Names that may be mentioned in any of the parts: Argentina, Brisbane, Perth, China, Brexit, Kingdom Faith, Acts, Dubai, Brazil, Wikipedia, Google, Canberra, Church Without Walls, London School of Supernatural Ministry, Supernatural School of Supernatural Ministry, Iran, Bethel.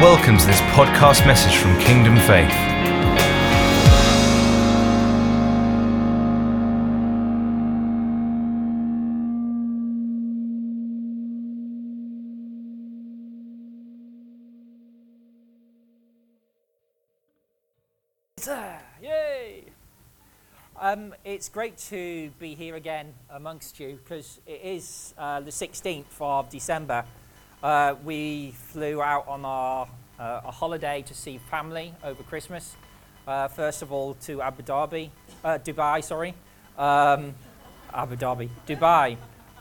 Welcome to this podcast message from Kingdom Faith. Yay! It's great to be here again amongst you because it is the 16th of December. We flew out on our a holiday to see family over Christmas. First of all, to Dubai.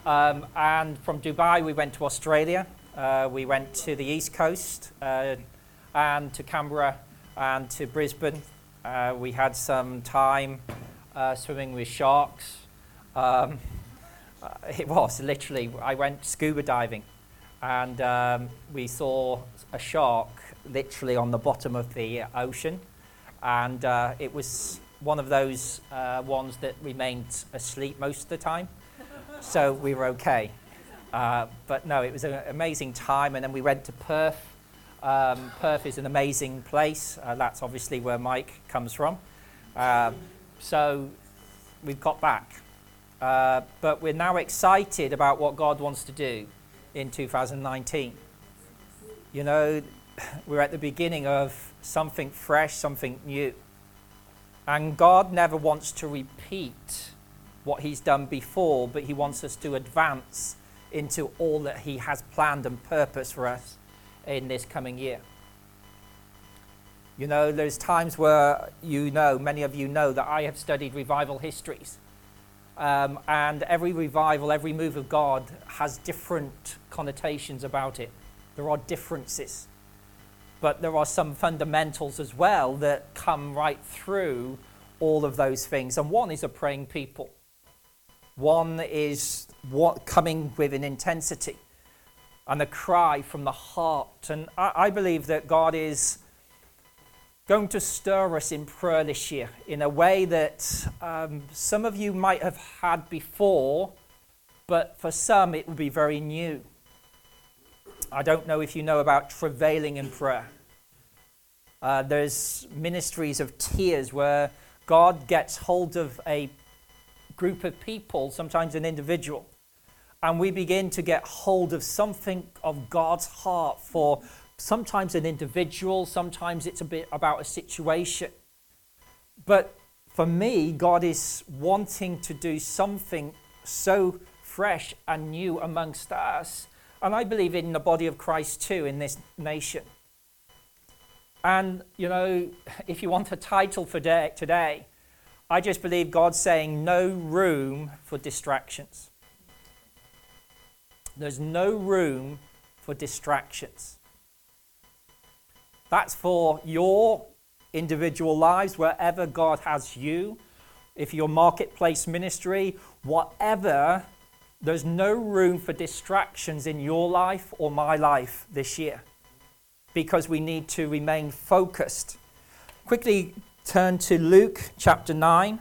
And from Dubai, we went to Australia. We went to the East Coast and to Canberra and to Brisbane. We had some time swimming with sharks. It was literally, I went scuba diving. And we saw a shark literally on the bottom of the ocean, and it was one of those ones that remained asleep most of the time, so we were okay. But no, it was an amazing time, and then we went to Perth. Perth is an amazing place. That's obviously where Mike comes from. So we got back. But we're now excited about what God wants to do in 2019. You know, we're at the beginning of something fresh, something new. And God never wants to repeat what he's done before, but he wants us to advance into all that he has planned and purposed for us in this coming year. You know, there's times where many of you know that I have studied revival histories. And every revival, every move of God has different connotations about it. There are differences. But there are some fundamentals as well that come right through all of those things. And one is a praying people. One is coming with an intensity and a cry from the heart. And I believe that God is going to stir us in prayer this year in a way that some of you might have had before, but for some it will be very new. I don't know if you know about travailing in prayer. There's ministries of tears where God gets hold of a group of people, sometimes an individual, and we begin to get hold of something of God's heart for sometimes an individual, sometimes it's a bit about a situation. But for me, God is wanting to do something so fresh and new amongst us. And I believe in the body of Christ too, in this nation. And, you know, if you want a title for today, I just believe God's saying no room for distractions. There's no room for distractions. That's for your individual lives, wherever God has you. If your marketplace ministry, whatever, there's no room for distractions in your life or my life this year because we need to remain focused. Quickly turn to Luke chapter 9.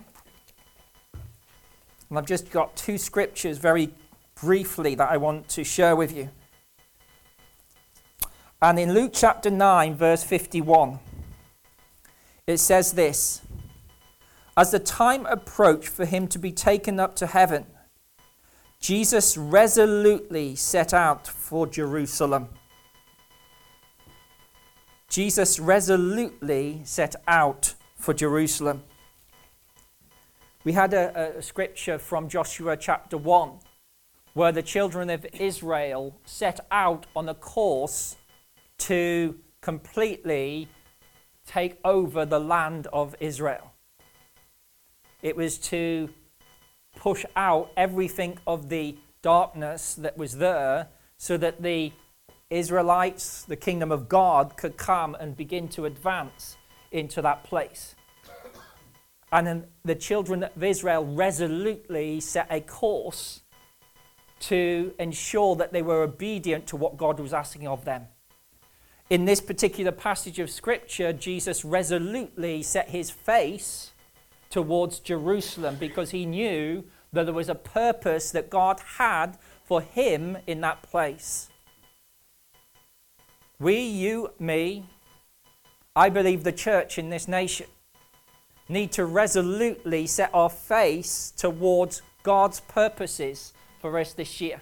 And I've just got two scriptures very briefly that I want to share with you. And in Luke chapter 9, verse 51, it says this: as the time approached for him to be taken up to heaven, Jesus resolutely set out for Jerusalem. Jesus resolutely set out for Jerusalem. We had a scripture from Joshua chapter 1, where the children of Israel set out on a course to completely take over the land of Israel. It was to push out everything of the darkness that was there so that the Israelites, the kingdom of God, could come and begin to advance into that place. And then the children of Israel resolutely set a course to ensure that they were obedient to what God was asking of them. In this particular passage of Scripture, Jesus resolutely set his face towards Jerusalem because he knew that there was a purpose that God had for him in that place. We, you, me, I believe the church in this nation need to resolutely set our face towards God's purposes for us this year.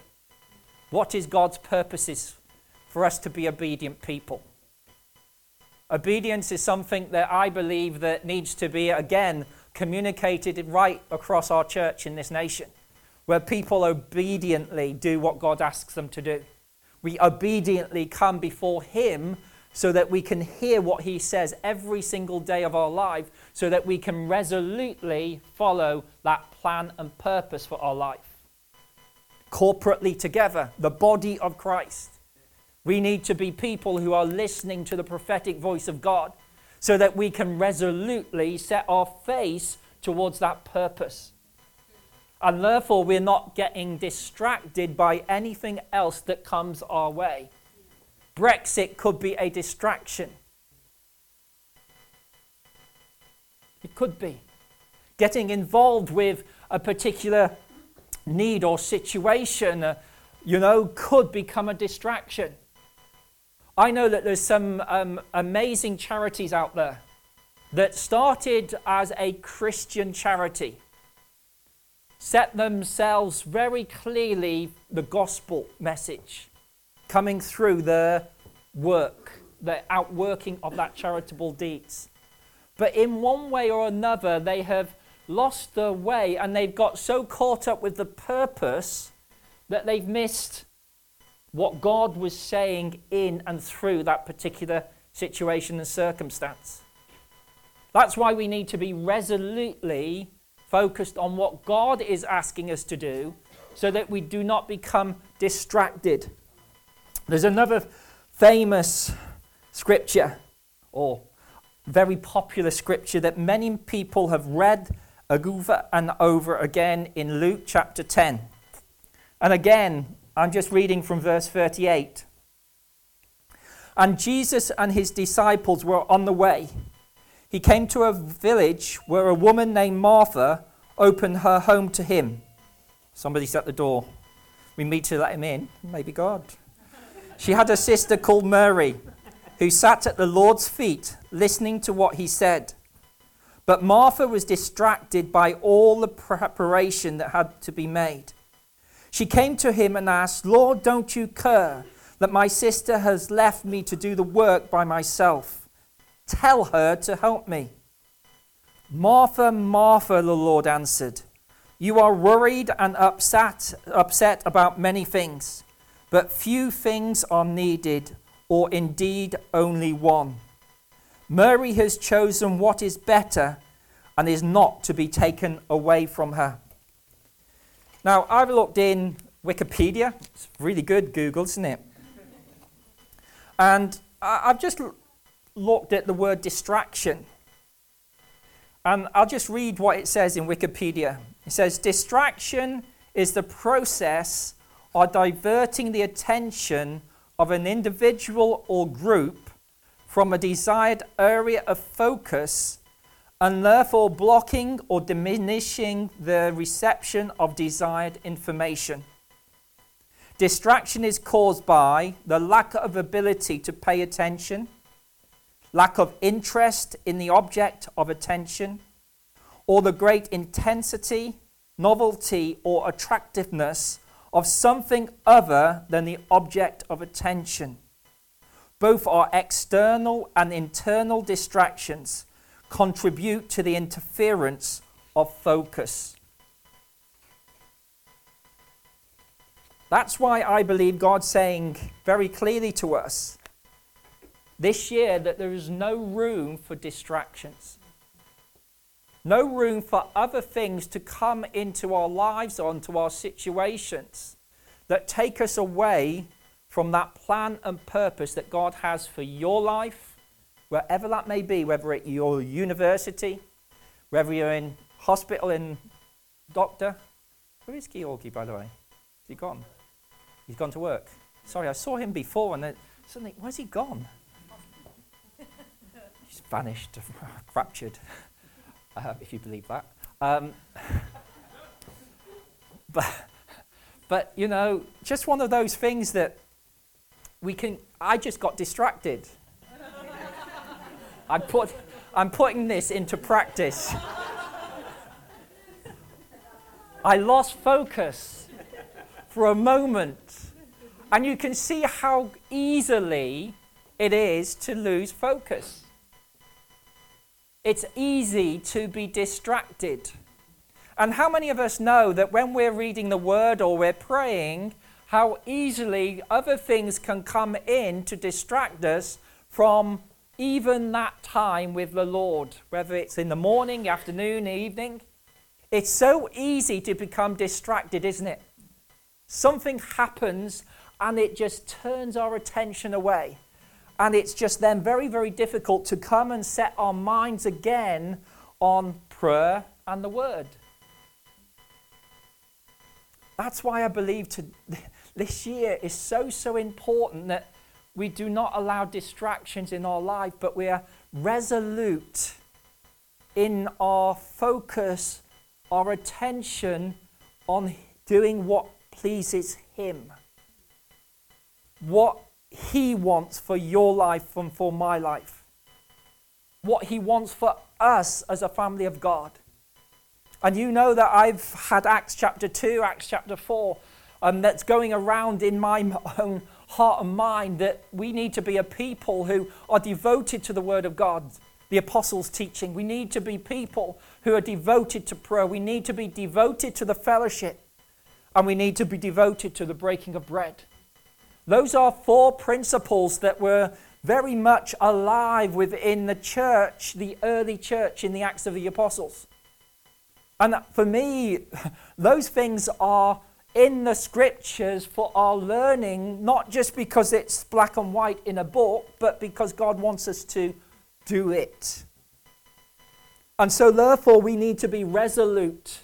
What is God's purposes for us to be obedient people? Obedience is something that I believe that needs to be, again, communicated right across our church in this nation, where people obediently do what God asks them to do. We obediently come before Him so that we can hear what He says every single day of our life, so that we can resolutely follow that plan and purpose for our life. Corporately together, the body of Christ, we need to be people who are listening to the prophetic voice of God, so that we can resolutely set our face towards that purpose. And therefore, we're not getting distracted by anything else that comes our way. Brexit could be a distraction. It could be. Getting involved with a particular need or situation, could become a distraction. I know that there's some amazing charities out there that started as a Christian charity, set themselves very clearly the gospel message coming through their work, the outworking of that charitable deeds. But in one way or another, they have lost their way, and they've got so caught up with the purpose that they've missed what God was saying in and through that particular situation and circumstance. That's why we need to be resolutely focused on what God is asking us to do, so that we do not become distracted. There's another famous scripture, or very popular scripture, that many people have read over and over again in Luke chapter 10. And again, I'm just reading from verse 38. And Jesus and his disciples were on the way. He came to a village where a woman named Martha opened her home to him. Somebody's at the door. We need to let him in. Maybe God. She had a sister called Mary, who sat at the Lord's feet, listening to what he said. But Martha was distracted by all the preparation that had to be made. She came to him and asked, "Lord, don't you care that my sister has left me to do the work by myself? Tell her to help me." "Martha, Martha," the Lord answered, "you are worried and upset about many things. But few things are needed, or indeed only one. Mary has chosen what is better and is not to be taken away from her." Now, I've looked in Wikipedia. It's really good, Google, isn't it? And I've just looked at the word distraction. And I'll just read what it says in Wikipedia. It says, distraction is the process are diverting the attention of an individual or group from a desired area of focus, and therefore blocking or diminishing the reception of desired information. Distraction is caused by the lack of ability to pay attention, lack of interest in the object of attention, or the great intensity, novelty, or attractiveness of something other than the object of attention. Both our external and internal distractions contribute to the interference of focus. That's why I believe God's saying very clearly to us this year that there is no room for distractions. No room for other things to come into our lives, onto our situations, that take us away from that plan and purpose that God has for your life, wherever that may be, whether it's your university, whether you're in hospital and doctor. Where is Georgie, by the way? Is he gone? He's gone to work. Sorry, I saw him before and then suddenly, where's he gone? He's vanished, raptured. If you believe that. But just one of those things that I just got distracted. I'm putting this into practice. I lost focus for a moment. And you can see how easily it is to lose focus. It's easy to be distracted. And how many of us know that when we're reading the Word or we're praying, how easily other things can come in to distract us from even that time with the Lord, whether it's in the morning, afternoon, evening. It's so easy to become distracted, isn't it? Something happens and it just turns our attention away. And it's just then very, very difficult to come and set our minds again on prayer and the Word. That's why I believe this year is so important that we do not allow distractions in our life, but we are resolute in our focus, our attention on doing what pleases Him. What He wants for your life and for my life. What He wants for us as a family of God. And you know that I've had Acts chapter 2, Acts chapter 4, that's going around in my own heart and mind that we need to be a people who are devoted to the Word of God, the apostles' teaching. We need to be people who are devoted to prayer. We need to be devoted to the fellowship. And we need to be devoted to the breaking of bread. Those are four principles that were very much alive within the church, the early church in the Acts of the Apostles. And for me, those things are in the scriptures for our learning, not just because it's black and white in a book, but because God wants us to do it. And so therefore, we need to be resolute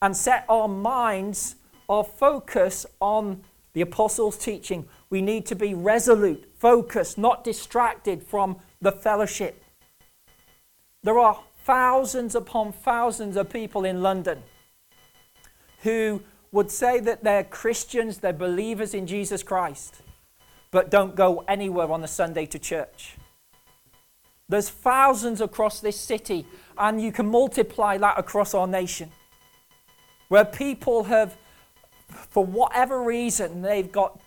and set our minds, our focus on the apostles' teaching. We need to be resolute, focused, not distracted from the fellowship. There are thousands upon thousands of people in London who would say that they're Christians, they're believers in Jesus Christ, but don't go anywhere on a Sunday to church. There's thousands across this city, and you can multiply that across our nation, where people have, for whatever reason, they've got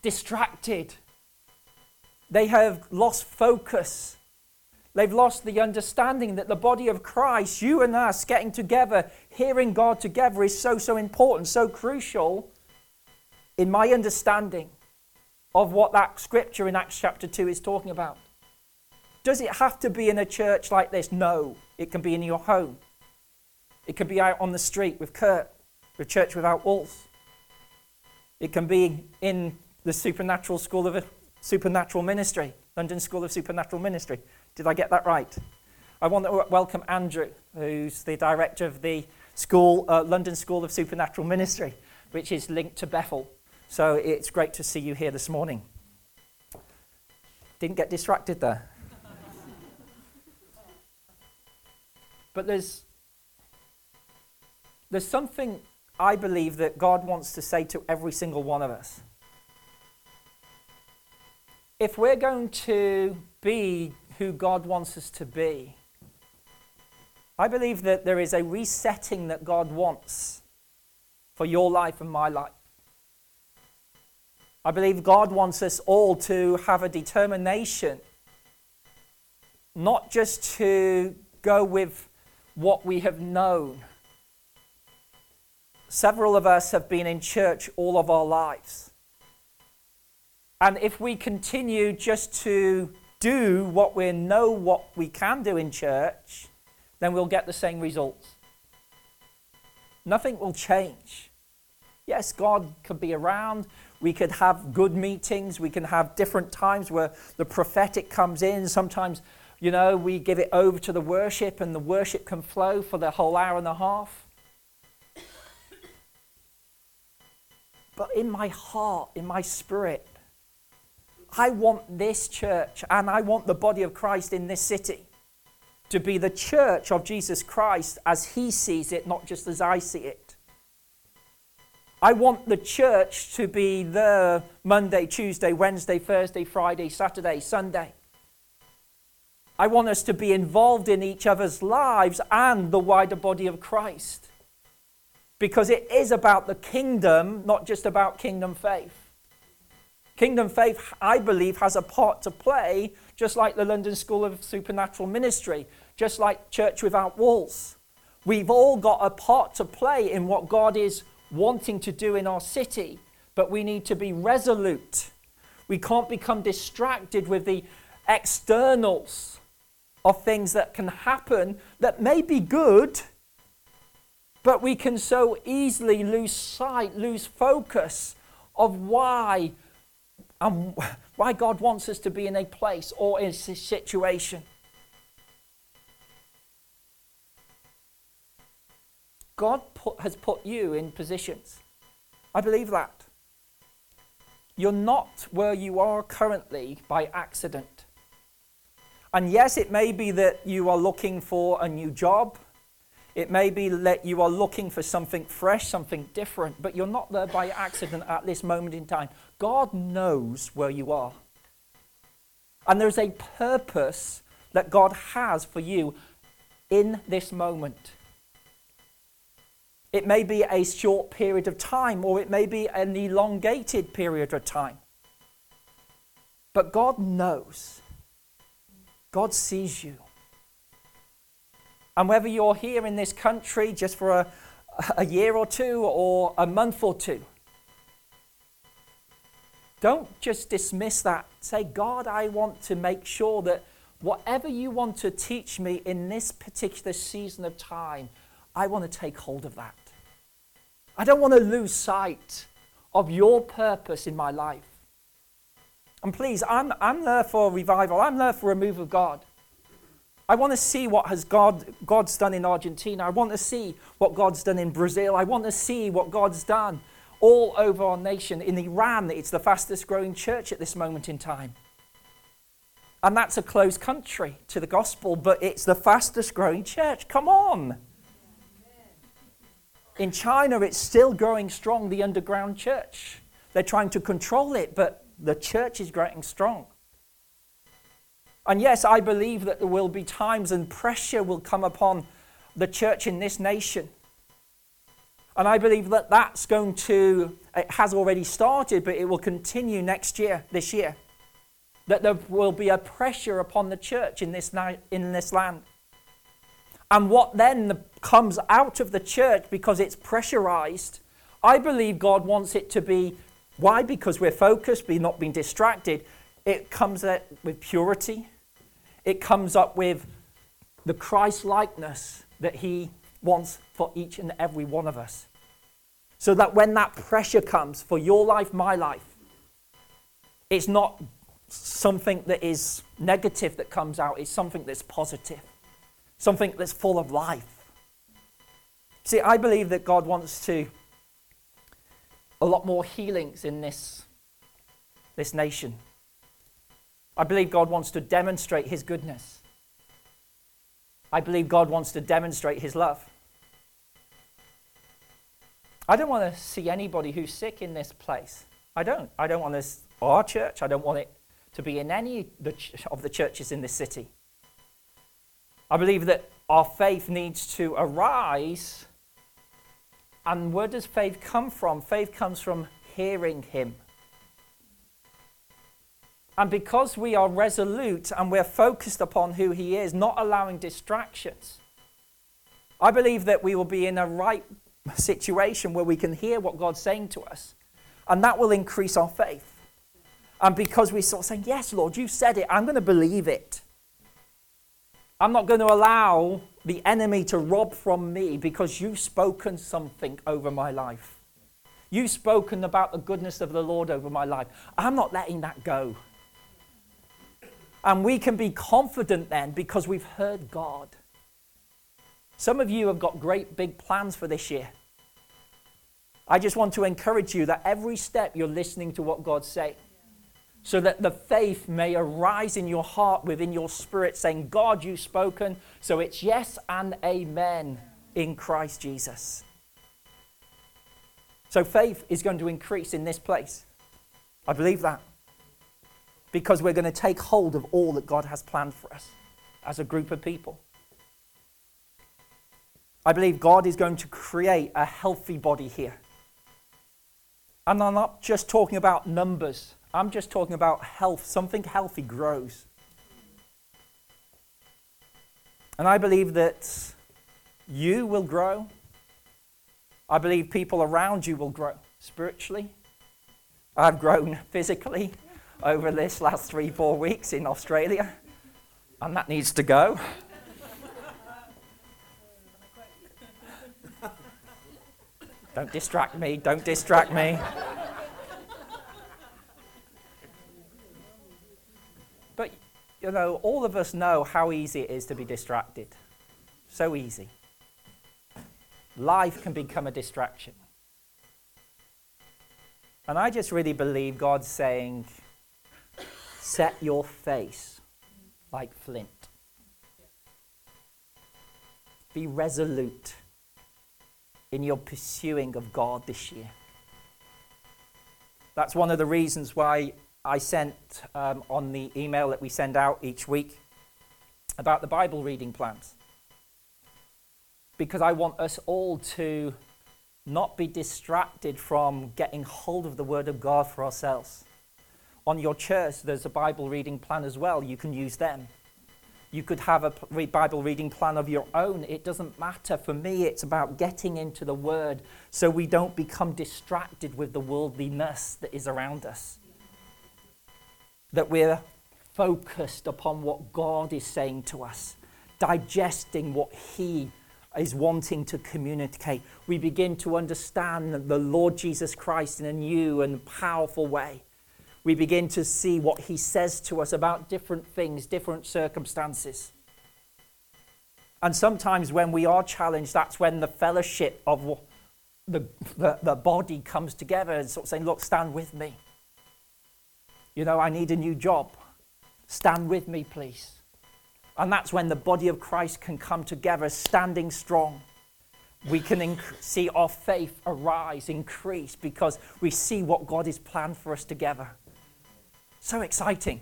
distracted. They have lost focus. They've lost the understanding that the body of Christ, you and us getting together, hearing God together is so important, so crucial in my understanding of what that scripture in Acts chapter 2 is talking about. Does it have to be in a church like this? No, it can be in your home. It can be out on the street with Kurt, with Church Without Walls. It can be in the Supernatural School of Supernatural Ministry, London School of Supernatural Ministry. Did I get that right? I want to welcome Andrew, who's the director of the school, London School of Supernatural Ministry, which is linked to Bethel. So it's great to see you here this morning. Didn't get distracted there. But there's something I believe that God wants to say to every single one of us. If we're going to be who God wants us to be, I believe that there is a resetting that God wants for your life and my life. I believe God wants us all to have a determination, not just to go with what we have known. Several of us have been in church all of our lives. And if we continue just to do what we know what we can do in church, then we'll get the same results. Nothing will change. Yes, God could be around. We could have good meetings. We can have different times where the prophetic comes in. Sometimes, you know, we give it over to the worship and the worship can flow for the whole hour and a half. But in my heart, in my spirit, I want this church and I want the body of Christ in this city to be the church of Jesus Christ as He sees it, not just as I see it. I want the church to be there Monday, Tuesday, Wednesday, Thursday, Friday, Saturday, Sunday. I want us to be involved in each other's lives and the wider body of Christ. Because it is about the kingdom, not just about Kingdom Faith. Kingdom Faith, I believe, has a part to play, just like the London School of Supernatural Ministry, just like Church Without Walls. We've all got a part to play in what God is wanting to do in our city, but we need to be resolute. We can't become distracted with the externals of things that can happen that may be good, but we can so easily lose sight, lose focus of why God wants us to be in a place or in a situation. God has put you in positions. I believe that. You're not where you are currently by accident. And yes, it may be that you are looking for a new job. It may be that you are looking for something fresh, something different, but you're not there by accident at this moment in time. God knows where you are. And there's a purpose that God has for you in this moment. It may be a short period of time, or it may be an elongated period of time. But God knows. God sees you. And whether you're here in this country just for a year or two or a month or two, don't just dismiss that. Say, God, I want to make sure that whatever you want to teach me in this particular season of time, I want to take hold of that. I don't want to lose sight of your purpose in my life. And please, I'm there for revival. I'm there for a move of God. I want to see what God's done in Argentina. I want to see what God's done in Brazil. I want to see what God's done all over our nation. In Iran, it's the fastest growing church at this moment in time. And that's a closed country to the gospel, but it's the fastest growing church. Come on. In China, it's still growing strong, the underground church. They're trying to control it, but the church is growing strong. And yes, I believe that there will be times and pressure will come upon the church in this nation. And I believe that it has already started, but it will continue this year. That there will be a pressure upon the church in this land. And what then comes out of the church because it's pressurized, I believe God wants it to be, why? Because we're focused, we're not being distracted. It comes up with purity. It comes up with the Christ-likeness that he wants for each and every one of us. So that when that pressure comes for your life, my life, it's not something that is negative that comes out. It's something that's positive. Something that's full of life. See, I believe that God wants a lot more healings in this nation. I believe God wants to demonstrate his goodness. I believe God wants to demonstrate his love. I don't want to see anybody who's sick in this place. I don't want this, our church. I don't want it to be in any of the churches in this city. I believe that our faith needs to arise. And where does faith come from? Faith comes from hearing him. And because we are resolute and we're focused upon who he is, not allowing distractions, I believe that we will be in a right situation where we can hear what God's saying to us. And that will increase our faith. And because we sort of say, yes, Lord, you said it, I'm going to believe it. I'm not going to allow the enemy to rob from me because you've spoken something over my life. You've spoken about the goodness of the Lord over my life. I'm not letting that go. And we can be confident then because we've heard God. Some of you have got great big plans for this year. I just want to encourage you that every step you're listening to what God's saying. So that the faith may arise in your heart, within your spirit, saying, God, you've spoken, so it's yes and amen in Christ Jesus. So faith is going to increase in this place. I believe that. Because we're going to take hold of all that God has planned for us as a group of people. I believe God is going to create a healthy body here. And I'm not just talking about numbers. I'm just talking about health. Something healthy grows. And I believe that you will grow. I believe people around you will grow spiritually. I've grown physically over this last 3-4 weeks in Australia. And that needs to go. Don't distract me, don't distract me. But, you know, all of us know how easy it is to be distracted. So easy. Life can become a distraction. And I just really believe God's saying, set your face like flint. Be resolute in your pursuing of God this year. That's one of the reasons why I sent on the email that we send out each week about the Bible reading plans. Because I want us all to not be distracted from getting hold of the Word of God for ourselves. On your church, there's a Bible reading plan as well. You can use them. You could have a Bible reading plan of your own. It doesn't matter. For me, it's about getting into the Word so we don't become distracted with the worldliness that is around us. That we're focused upon what God is saying to us, digesting what He is wanting to communicate. We begin to understand the Lord Jesus Christ in a new and powerful way. We begin to see what He says to us about different things, different circumstances. And sometimes when we are challenged, that's when the fellowship of the body comes together and sort of saying, look, stand with me. You know, I need a new job. Stand with me, please. And that's when the body of Christ can come together, standing strong. We can see our faith arise, increase, because we see what God has planned for us together. So exciting.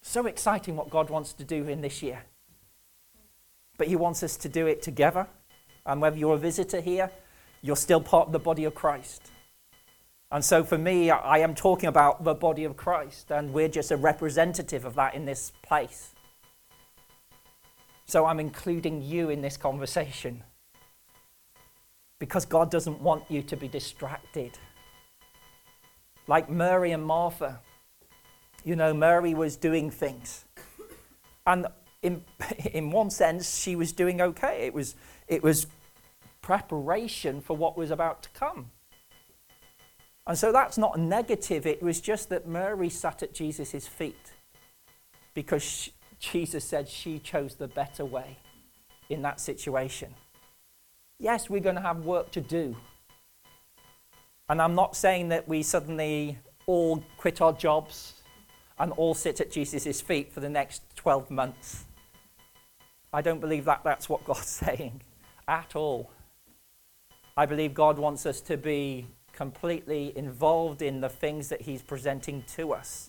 So exciting what God wants to do in this year. But He wants us to do it together. And whether you're a visitor here, you're still part of the body of Christ. And so for me, I am talking about the body of Christ, and we're just a representative of that in this place. So I'm including you in this conversation because God doesn't want you to be distracted. Like Mary and Martha, you know, Mary was doing things. And in one sense, she was doing okay. It was preparation for what was about to come. And so that's not negative. It was just that Mary sat at Jesus' feet because Jesus said she chose the better way in that situation. Yes, we're going to have work to do. And I'm not saying that we suddenly all quit our jobs and all sit at Jesus' feet for the next 12 months. I don't believe that that's what God's saying at all. I believe God wants us to be completely involved in the things that He's presenting to us.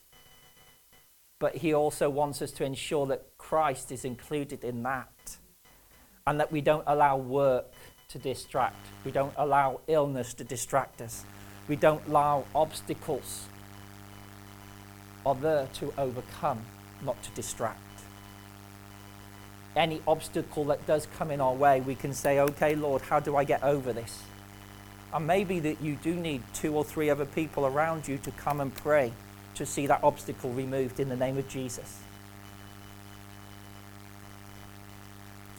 But He also wants us to ensure that Christ is included in that, and that we don't allow work to distract. We don't allow illness to distract us. We don't allow obstacles are there to overcome, not to distract. Any obstacle that does come in our way, we can say, okay, Lord, how do I get over this? And maybe that you do need 2 or 3 other people around you to come and pray to see that obstacle removed in the name of Jesus.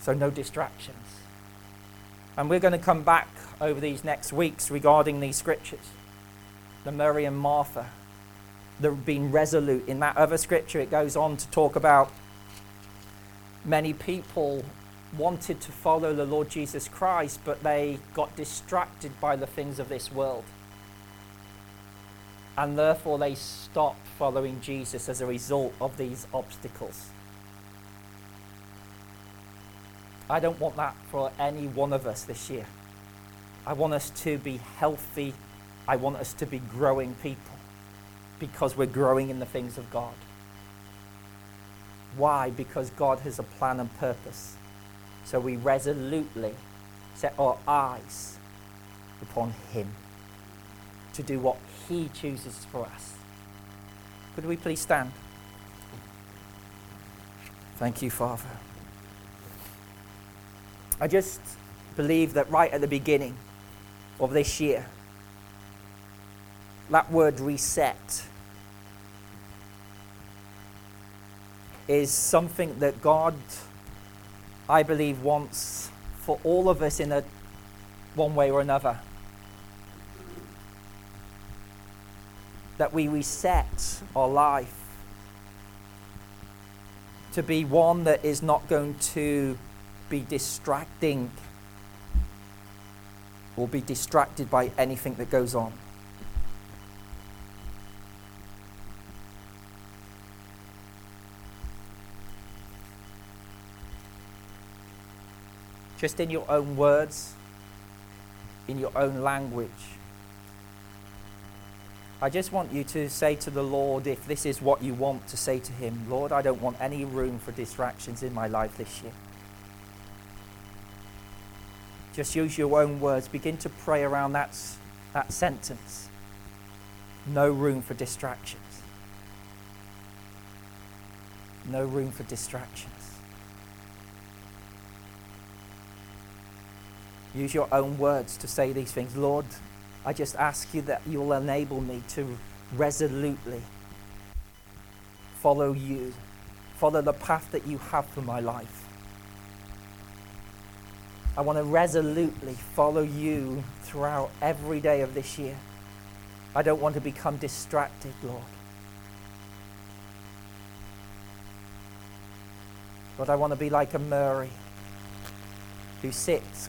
So no distractions. And we're going to come back over these next weeks regarding these scriptures. The Mary and Martha, they've been resolute. In that other scripture, it goes on to talk about many people wanted to follow the Lord Jesus Christ, but they got distracted by the things of this world. And therefore they stopped following Jesus as a result of these obstacles. I don't want that for any one of us this year. I want us to be healthy. I want us to be growing people because we're growing in the things of God. Why? Because God has a plan and purpose. So we resolutely set our eyes upon Him to do what He chooses for us. Could we please stand? Thank you, Father. I just believe that right at the beginning of this year, that word reset is something that God, I believe, wants for all of us in a one way or another. That we reset our life to be one that is not going to be distracting or be distracted by anything that goes on. Just in your own words, in your own language, I just want you to say to the Lord, if this is what you want to say to Him, Lord, I don't want any room for distractions in my life this year. Just use your own words. Begin to pray around that sentence. No room for distractions. No room for distractions. Use your own words to say these things. Lord, I just ask you that you'll enable me to resolutely follow you, follow the path that you have for my life. I want to resolutely follow you throughout every day of this year. I don't want to become distracted, Lord. But I want to be like a Murray who sits.